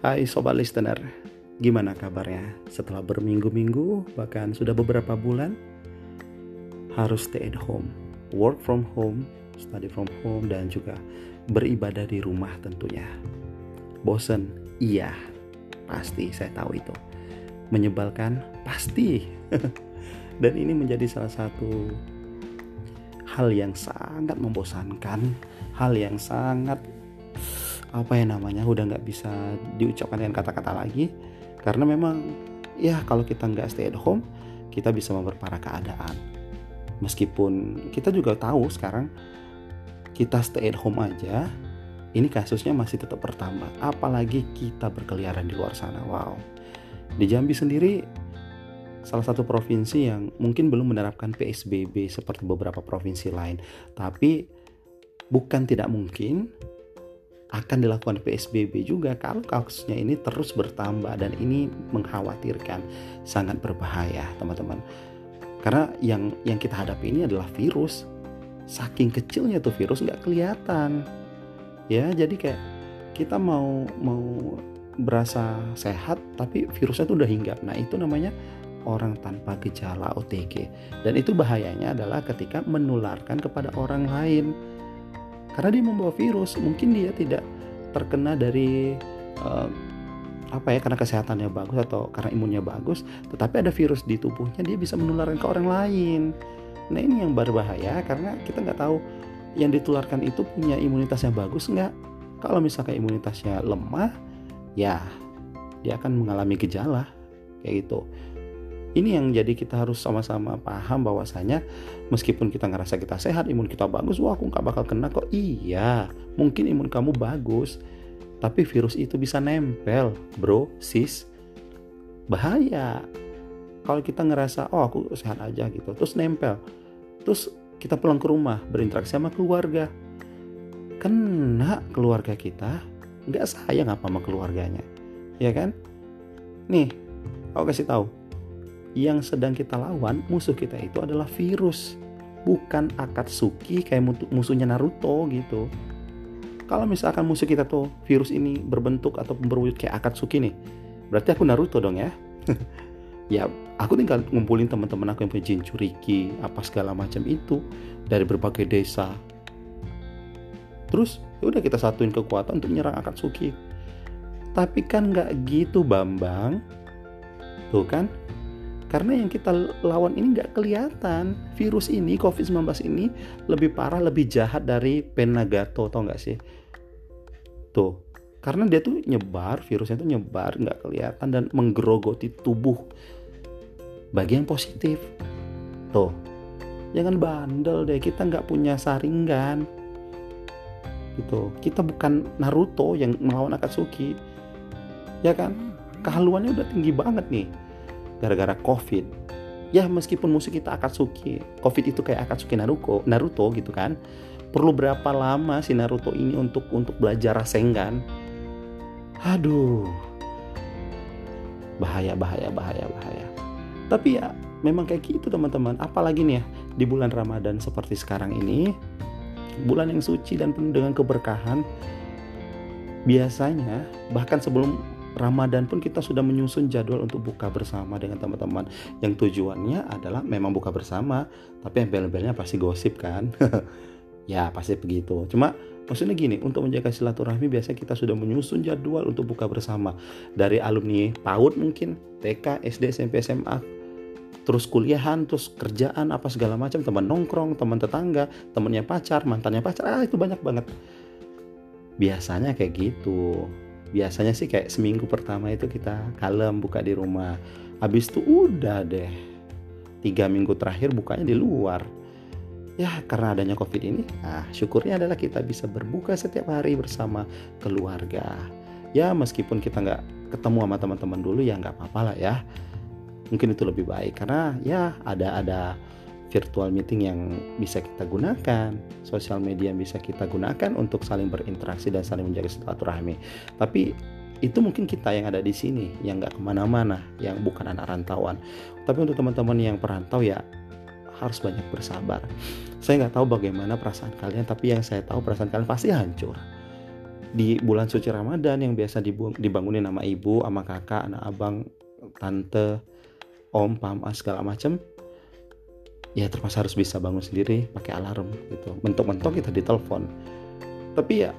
Hai sobat listener, gimana kabarnya setelah berminggu-minggu bahkan sudah beberapa bulan harus stay at home, work from home, study from home, dan juga beribadah di rumah tentunya. Bosen? Iya, pasti saya tahu itu. Menyebalkan? Pasti. Dan ini menjadi salah satu hal yang sangat membosankan, hal yang sangat udah nggak bisa diucapkan dengan kata-kata lagi, karena memang ya kalau kita nggak stay at home kita bisa memperparah keadaan. Meskipun kita juga tahu sekarang kita stay at home aja ini kasusnya masih tetap bertambah, apalagi kita berkeliaran di luar sana. Wow, di Jambi sendiri salah satu provinsi yang mungkin belum menerapkan PSBB seperti beberapa provinsi lain, tapi bukan tidak mungkin akan dilakukan PSBB juga kalau kasusnya ini terus bertambah, dan ini mengkhawatirkan, sangat berbahaya teman-teman. Karena yang kita hadapi ini adalah virus, saking kecilnya tuh virus nggak kelihatan ya, jadi kayak kita mau berasa sehat tapi virusnya tuh udah hinggap. Nah itu namanya orang tanpa gejala, OTG, dan itu bahayanya adalah ketika menularkan kepada orang lain. Karena dia membawa virus, mungkin dia tidak terkena dari karena kesehatannya bagus atau karena imunnya bagus, tetapi ada virus di tubuhnya dia bisa menularkan ke orang lain. Nah ini yang berbahaya karena kita nggak tahu yang ditularkan itu punya imunitasnya bagus nggak. Kalau misalkan imunitasnya lemah, ya dia akan mengalami gejala kayak gitu. Ini yang jadi kita harus sama-sama paham bahwasanya meskipun kita ngerasa kita sehat, imun kita bagus, wah aku gak bakal kena kok. Iya, mungkin imun kamu bagus, tapi virus itu bisa nempel, bro, sis. Bahaya. Kalau kita ngerasa, oh aku sehat aja gitu, terus nempel. Terus kita pulang ke rumah, berinteraksi sama keluarga. Kena keluarga kita, gak sayang apa sama keluarganya. Iya kan? Nih, aku kasih tahu. Yang sedang kita lawan, musuh kita itu adalah virus, bukan Akatsuki kayak musuhnya Naruto gitu. Kalau misalkan musuh kita tuh virus ini berbentuk atau berwujud kayak Akatsuki nih, berarti aku Naruto dong ya. Ya aku tinggal ngumpulin teman-teman aku yang punya Jinchuriki apa segala macam itu dari berbagai desa, terus udah kita satuin kekuatan untuk menyerang Akatsuki. Tapi kan gak gitu Bambang, tuh kan. Karena yang kita lawan ini nggak kelihatan. Virus ini, COVID-19 ini lebih parah, lebih jahat dari Penagato, tau nggak sih? Tuh, karena dia tuh nyebar, virusnya tuh nyebar, nggak kelihatan dan menggerogoti tubuh bagi yang positif. Tuh, jangan bandel deh, kita nggak punya Sharingan. Gitu, kita bukan Naruto yang melawan Akatsuki. Ya kan? Kehaluannya udah tinggi banget nih. Gara-gara COVID. Ya meskipun musuh kita Akatsuki, COVID itu kayak Akatsuki Naruto gitu kan. Perlu berapa lama si Naruto ini untuk belajar Rasengan? Aduh. Bahaya. Tapi ya memang kayak gitu teman-teman. Apalagi nih ya di bulan Ramadan seperti sekarang ini, bulan yang suci dan penuh dengan keberkahan. Biasanya bahkan sebelum Ramadan pun kita sudah menyusun jadwal untuk buka bersama dengan teman-teman, yang tujuannya adalah memang buka bersama, tapi embel-embelnya pasti gosip kan. Ya pasti begitu. Cuma maksudnya gini, untuk menjaga silaturahmi biasanya kita sudah menyusun jadwal untuk buka bersama dari alumni PAUD mungkin, TK, SD, SMP, SMA, terus kuliahan, terus kerjaan apa segala macam, teman nongkrong, teman tetangga, temannya pacar, mantannya pacar, itu banyak banget. Biasanya kayak gitu. Biasanya sih kayak seminggu pertama itu kita kalem buka di rumah. Habis itu udah deh 3 minggu terakhir bukanya di luar. Ya karena adanya COVID ini, nah syukurnya adalah kita bisa berbuka setiap hari bersama keluarga. Ya meskipun kita gak ketemu sama teman-teman dulu ya gak apa-apa lah ya. Mungkin itu lebih baik karena ya ada virtual meeting yang bisa kita gunakan, sosial media yang bisa kita gunakan untuk saling berinteraksi dan saling menjaga silaturahmi. Tapi itu mungkin kita yang ada di sini, yang nggak kemana-mana, yang bukan anak rantauan. Tapi untuk teman-teman yang perantau ya harus banyak bersabar. Saya nggak tahu bagaimana perasaan kalian, tapi yang saya tahu perasaan kalian pasti hancur. di bulan suci Ramadan yang biasa dibangunin sama ibu, sama kakak, anak abang, tante, om, pama, segala macam, ya terpaksa harus bisa bangun sendiri pakai alarm gitu. Mentok-mentok kita ditelepon. Tapi ya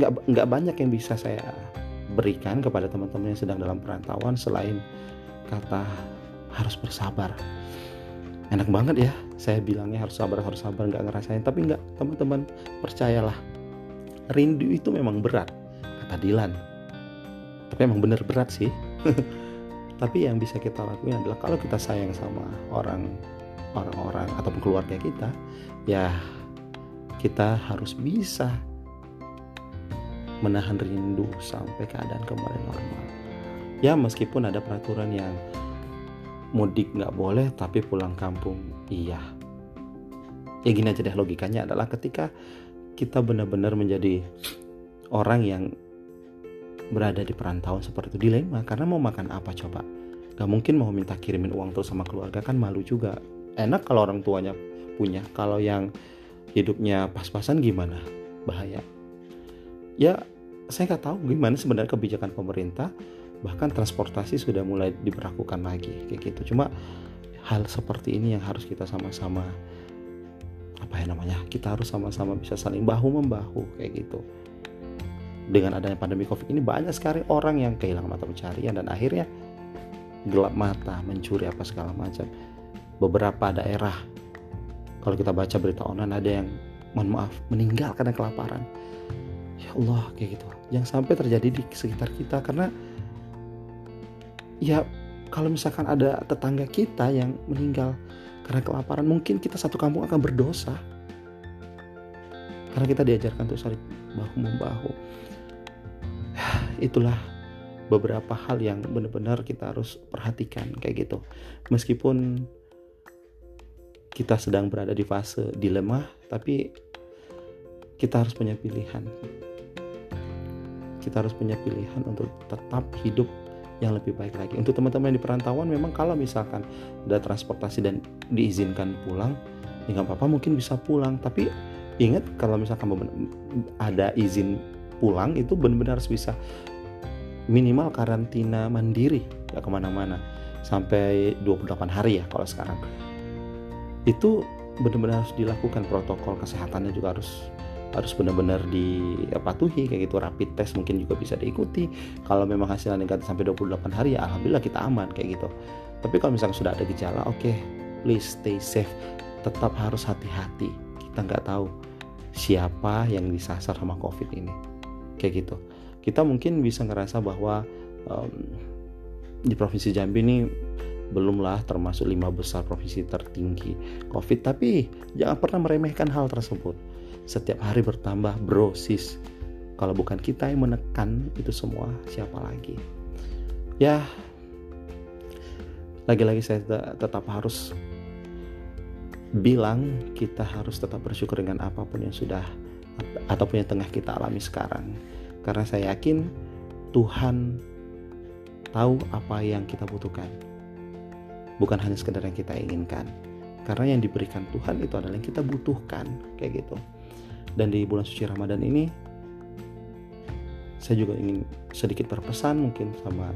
nggak banyak yang bisa saya berikan kepada teman-teman yang sedang dalam perantauan selain kata harus bersabar. Enak banget ya saya bilangnya harus sabar, nggak ngerasain. Tapi nggak, teman-teman, percayalah, rindu itu memang berat, kata Dilan. Tapi emang bener berat sih. Tapi yang bisa kita lakuin adalah kalau kita sayang sama orang-orang atau keluarga kita, ya kita harus bisa menahan rindu sampai keadaan kembali normal. Ya meskipun ada peraturan yang mudik nggak boleh tapi pulang kampung iya. Ya gini aja deh, logikanya adalah ketika kita benar-benar menjadi orang yang berada di perantauan seperti itu, dilema karena mau makan apa coba, nggak mungkin mau minta kirimin uang terus sama keluarga, kan malu juga. Enak kalau orang tuanya punya, kalau yang hidupnya pas-pasan gimana, bahaya. Ya saya nggak tahu gimana sebenarnya kebijakan pemerintah, bahkan transportasi sudah mulai diberlakukan lagi kayak gitu. Cuma hal seperti ini yang harus kita sama-sama kita harus sama-sama bisa saling bahu-membahu kayak gitu. Dengan adanya pandemi Covid ini banyak sekali orang yang kehilangan mata pencarian dan akhirnya gelap mata, mencuri apa segala macam. Beberapa daerah kalau kita baca berita online ada yang meninggal karena kelaparan. Ya Allah, kayak gitu. Jangan sampai terjadi di sekitar kita, karena ya kalau misalkan ada tetangga kita yang meninggal karena kelaparan, mungkin kita satu kampung akan berdosa. Karena kita diajarkan untuk saling bahu-membahu. Itulah beberapa hal yang benar-benar kita harus perhatikan kayak gitu. Meskipun kita sedang berada di fase dilema, tapi kita harus punya pilihan. Kita harus punya pilihan untuk tetap hidup yang lebih baik lagi. Untuk teman-teman yang di perantauan, memang kalau misalkan ada transportasi dan diizinkan pulang, ya nggak apa-apa, mungkin bisa pulang. Tapi ingat, kalau misalkan ada izin pulang, itu benar-benar harus bisa minimal karantina mandiri, nggak kemana-mana, sampai 28 hari ya kalau sekarang. Itu benar-benar harus dilakukan, protokol kesehatannya juga harus benar-benar dipatuhi kayak gitu. Rapid test mungkin juga bisa diikuti. Kalau memang hasilnya negatif sampai 28 hari ya alhamdulillah kita aman kayak gitu. Tapi kalau misalkan sudah ada gejala, okay, please stay safe. Tetap harus hati-hati. Kita nggak tahu siapa yang disasar sama Covid ini kayak gitu. Kita mungkin bisa ngerasa bahwa di Provinsi Jambi ini belumlah termasuk 5 besar provinsi tertinggi Covid, tapi jangan pernah meremehkan hal tersebut. Setiap hari bertambah, bro, sis. Kalau bukan kita yang menekan itu semua, siapa lagi? Ya, lagi-lagi saya tetap harus bilang, kita harus tetap bersyukur dengan apapun yang sudah ataupun yang tengah kita alami sekarang. Karena saya yakin Tuhan tahu apa yang kita butuhkan, bukan hanya sekedar yang kita inginkan. Karena yang diberikan Tuhan itu adalah yang kita butuhkan kayak gitu. Dan di bulan suci Ramadan ini saya juga ingin sedikit berpesan mungkin sama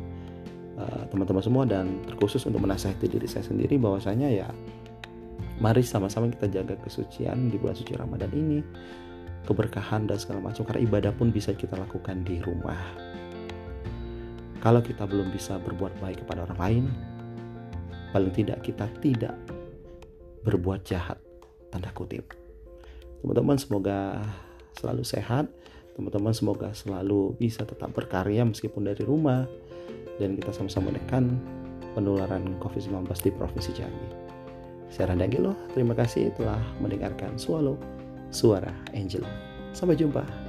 teman-teman semua, dan terkhusus untuk menasihati diri saya sendiri bahwasanya ya mari sama-sama kita jaga kesucian di bulan suci Ramadan ini, keberkahan dan segala macam, karena ibadah pun bisa kita lakukan di rumah. Kalau kita belum bisa berbuat baik kepada orang lain, paling tidak kita tidak berbuat jahat, tanda kutip. Teman-teman semoga selalu sehat, teman-teman semoga selalu bisa tetap berkarya meskipun dari rumah, dan kita sama-sama menekan penularan COVID-19 di Provinsi Jambi. Saya Rendy Agil, terima kasih telah mendengarkan Swalo, suara Angela. Sampai jumpa.